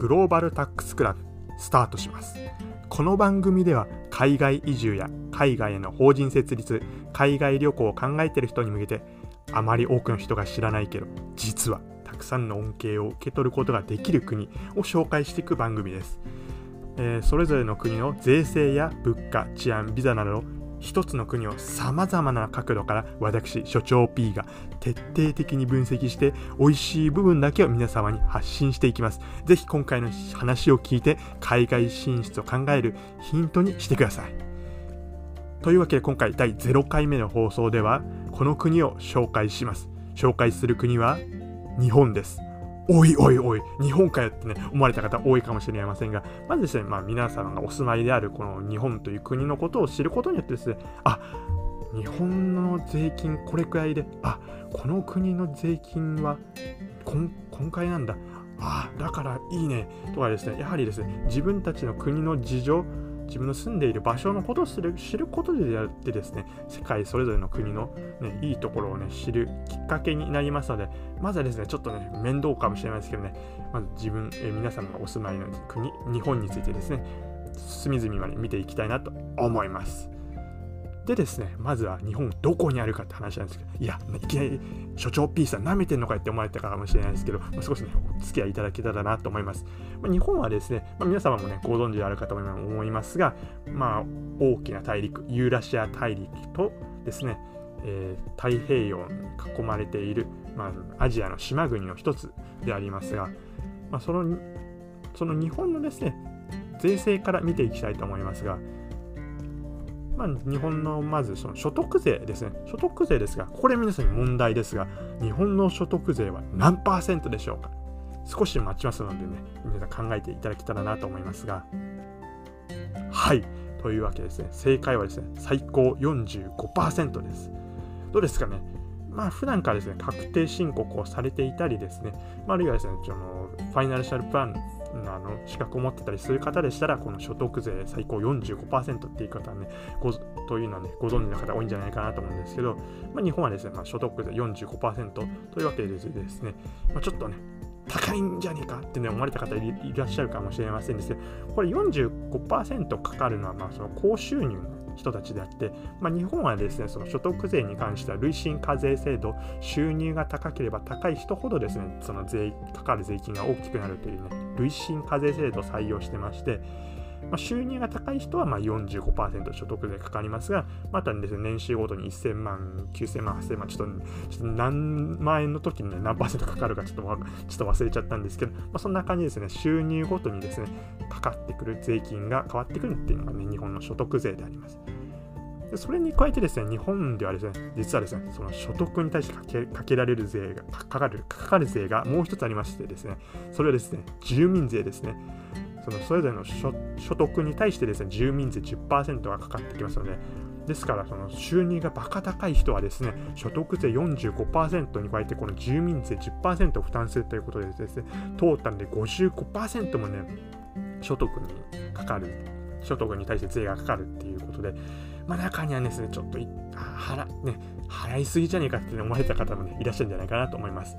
グローバルタックスクラブスタートします。この番組では海外移住や海外への法人設立、海外旅行を考えている人に向けて、あまり多くの人が知らないけど実はたくさんの恩恵を受け取ることができる国を紹介していく番組です。それぞれの国の税制や物価、治安、ビザなど一つの国をさまざまな角度から私所長 P が徹底的に分析して、美味しい部分だけを皆様に発信していきます。ぜひ今回の話を聞いて海外進出を考えるヒントにしてください。というわけで今回第0回目の放送ではこの国を紹介します。紹介する国は日本です。おいおいおい、日本かよってね、思われた方多いかもしれませんが、まずですね、皆様がお住まいであるこの日本という国のことを知ることによってですね、あ、日本の税金これくらいで、あ、この国の税金は今回なんだ、あ、だからいいねとかですね、やはりですね、自分たちの国の事情、自分の住んでいる場所のことを知ることであってですね、世界それぞれの国の、いいところを知るきっかけになりますので、まずはですね、ちょっと面倒かもしれないですけどね、まず皆様がお住まいの国、日本についてですね、隅々まで見ていきたいなと思います。でですね、まずは日本どこにあるかって話なんですけど、いや、いきなり所長 P さん舐めてんのかって思われたかもしれないですけど、少しお付き合いいただけたらなと思います。日本はですね、皆様もご存知であるかと思いますが、大きな大陸、ユーラシア大陸とですね、太平洋に囲まれている、アジアの島国の一つでありますが、その日本のですね、税制から見ていきたいと思いますが、日本のまずその所得税ですね。所得税ですが、これ皆さんに問題ですが、日本の所得税は何%でしょうか。少し待ちますのでね、皆さん考えていただけたらなと思いますが、はい、というわけですね、正解はですね、最高 45% です。どうですかね。普段からですね、確定申告をされていたりですね、あるいはですね、ファイナンシャルプランの資格を持ってたりする方でしたら、この所得税最高 45% っていう方はね、というのはね、ご存知の方多いんじゃないかなと思うんですけど、日本はですね、所得税 45% というわけでですね、ちょっとね、高いんじゃねえかってね、思われた方いらっしゃるかもしれませんですけど、これ 45% かかるのはその高収入の人たちであって、日本はですね、その所得税に関しては累進課税制度、収入が高ければ高い人ほどですね、そのかかる税金が大きくなるというね、累進課税制度を採用してまして、収入が高い人は45% 所得税かかりますが、またですね、年収ごとに1000万、9000万、8000万、ちょっと何万円の時に、何%かかるかちょっと忘れちゃったんですけど、そんな感じですね、収入ごとにですね、かかってくる税金が変わってくるっていうのがね、日本の所得税であります。それに加えてですね、日本ではですね、実はですね、その所得に対してかけられる税が、かかる税がもう一つありましてですね、それはですね、住民税ですね。それぞれの所得に対してですね、住民税 10% がかかってきますので、ですからその収入がバカ高い人はですね、所得税 45% に加えてこの住民税 10% を負担するということでですね、トータルで 55% もね、所得に対して税がかかるっていうことで、中にはですね、ちょっと払いすぎじゃねえかって思われた方もね、いらっしゃるんじゃないかなと思います。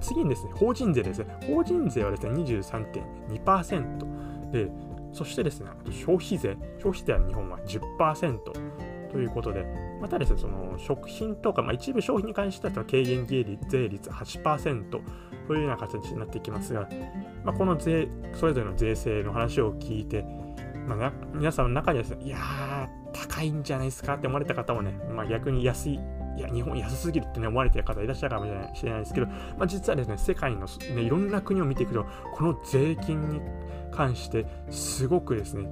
次にですね、法人税ですね。法人税はですね、23.2% で、そしてですね、消費税は日本は 10% ということで、またですね、その食品とか、一部消費に関しては軽減税率 8% というような形になってきますが、このそれぞれの税制の話を聞いて、皆さんの中にはですね、いやー高いんじゃないですかって思われた方もね、逆に日本安すぎるってね、思われてる方いらっしゃるかもしれないですけど、実はですね、世界の、いろんな国を見ていくと、この税金に関してすごくですね、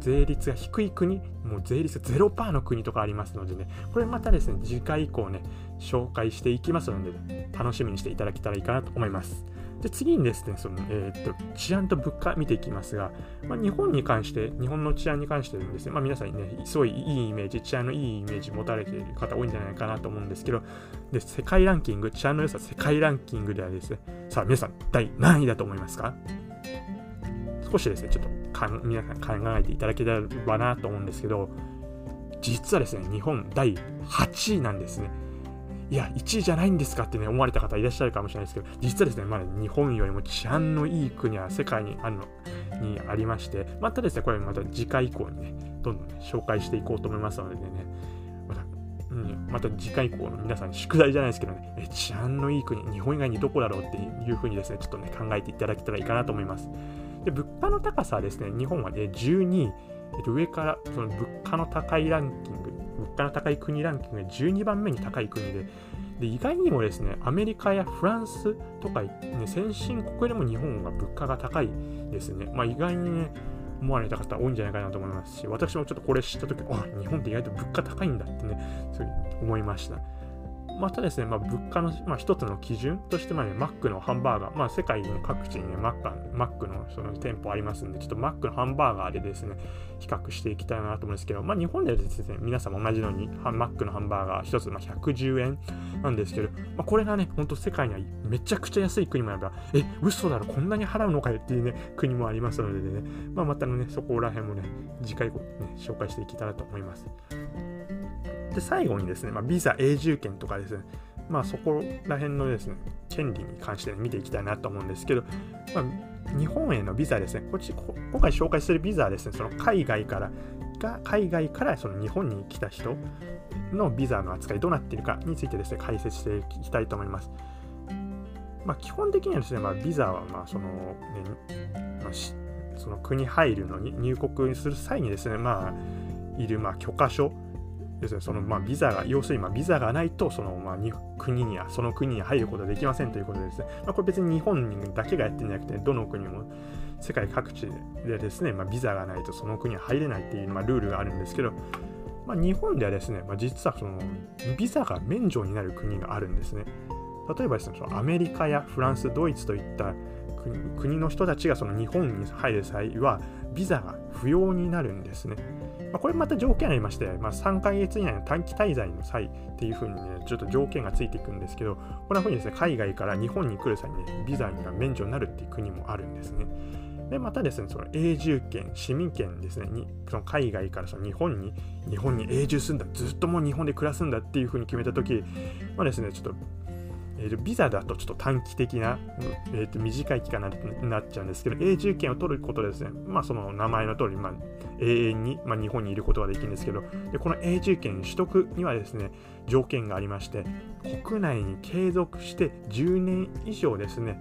税率が低い国、もう税率 0% の国とかありますのでね、これまたですね、次回以降ね、紹介していきますので、楽しみにしていただけたらいいかなと思います。で、次にですね、治安と物価見ていきますが、日本の治安に関してですね、皆さんにね、すごいいいイメージ、治安のいいイメージ持たれている方多いんじゃないかなと思うんですけど、で、世界ランキング、治安の良さ世界ランキングではですね、さあ皆さん、第何位だと思いますか？少しですね、ちょっと皆さん考えていただければなと思うんですけど、実はですね、日本第8位なんですね。いや1位じゃないんですかってね思われた方いらっしゃるかもしれないですけど、実はですねまだ日本よりも治安のいい国は世界にありまして、またですねこれまた次回以降にねどんどん、ね、紹介していこうと思いますのでね、また次回以降の皆さんに宿題じゃないですけどね、治安のいい国日本以外にどこだろうっていう風にですねちょっとね考えていただけたらいいかなと思います。で物価の高さはですね日本はね12位、上からその物価の高いランキング、物価の高い国ランキングで12番目に高い国で、意外にもですねアメリカやフランスとか、ね、先進国よりも日本は物価が高いですね。まあ意外にね思われた方多いんじゃないかなと思いますし、私もちょっとこれ知ったとき、あ、日本って意外と物価高いんだってねそう思いました。またですね、物価の、一つの基準として、マックのハンバーガー、世界の各地に、ね、マックのその店舗ありますんで、ちょっとマックのハンバーガーでですね、比較していきたいなと思うんですけど、日本ではですね、皆さんも同じように、マックのハンバーガー一つ110円なんですけど、これがね、本当世界にはめちゃくちゃ安い国もあれば、嘘だろ、こんなに払うのかよっていうね、国もありますのでね、またね、そこら辺もね、次回ね、紹介していけたらと思います。で最後にですね、ビザ永住権とかですね、そこら辺のですね権利に関して、ね、見ていきたいなと思うんですけど、日本へのビザですね、今回紹介するビザはですね、その海外からその日本に来た人のビザの扱いどうなっているかについてですね解説していきたいと思います。基本的にはですね、ビザはその国入るのに入国する際にですね、いる許可書ですね、そのビザが、要するにビザがないとそのその国に入ることはできませんということでですね、これ別に日本だけがやってるんじゃなくて、どの国も世界各地でですね、ビザがないとその国に入れないっていう、ルールがあるんですけど、日本ではですね、実はそのビザが免除になる国があるんですね。例えばですね、アメリカやフランス、ドイツといった国の人たちがその日本に入る際はビザが不要になるんですね。これまた条件ありまして、3ヶ月以内の短期滞在の際っていう風にね、ちょっと条件がついていくんですけど、こんな風にですね、海外から日本に来る際にね、ビザが免除になるっていう国もあるんですね。で、またですね、その永住権、市民権ですね、その海外からその日本に永住するんだ、ずっともう日本で暮らすんだっていう風に決めたとき、ですね、ちょっと、ビザだとちょっと短期的な、短い期間になっちゃうんですけど、永住権を取ることでですね、その名前の通り、永遠に、日本にいることができるんですけど、でこの永住権取得にはですね条件がありまして、国内に継続して10年以上ですね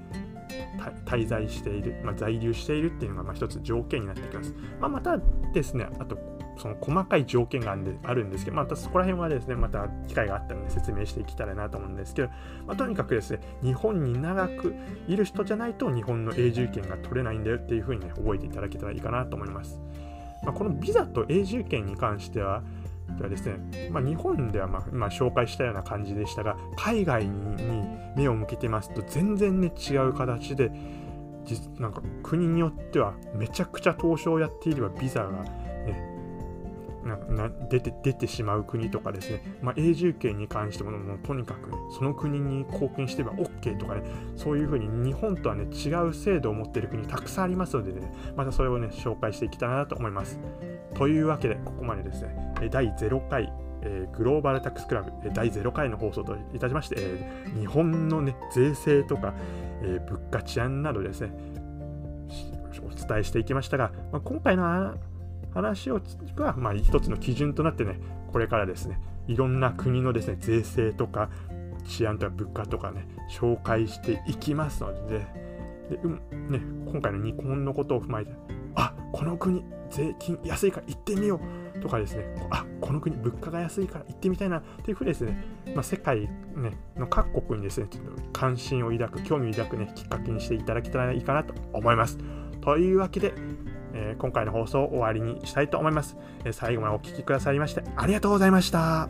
滞在している、在留しているっていうのが一つ条件になってきます。またですね、あとその細かい条件があるんですけど、またそこら辺はですね、また機会があったので説明していけたらなと思うんですけど、とにかくですね、日本に長くいる人じゃないと日本の永住権が取れないんだよっていうふうにね、覚えていただけたらいいかなと思います。このビザと永住権に関してはですね、日本では紹介したような感じでしたが、海外に目を向けてますと全然ね違う形で、なんか国によってはめちゃくちゃ投資をやっていればビザが出てしまう国とかですね、永住権に関しても、とにかく、ね、その国に貢献してれば OK とかね、そういうふうに日本とはね違う制度を持っている国たくさんありますので、ね、またそれをね紹介していきたいなと思います。というわけで、ここまでですね第0回、グローバルタックスクラブ第0回の放送といたしまして、日本のね税制とか、物価治安などですねお伝えしていきましたが、今回の話が一つの基準となってね、これからですねいろんな国のですね税制とか治安とか物価とかね紹介していきますので、ね、今回の日本のことを踏まえて、あ、この国税金安いから行ってみようとかですね、あ、この国物価が安いから行ってみたいなというふうにですね、世界、ね、の各国にですねちょっと関心を抱く、興味を抱くねきっかけにしていただけたらいいかなと思います。というわけで、今回の放送を終わりにしたいと思います。最後までお聞きくださりましてありがとうございました。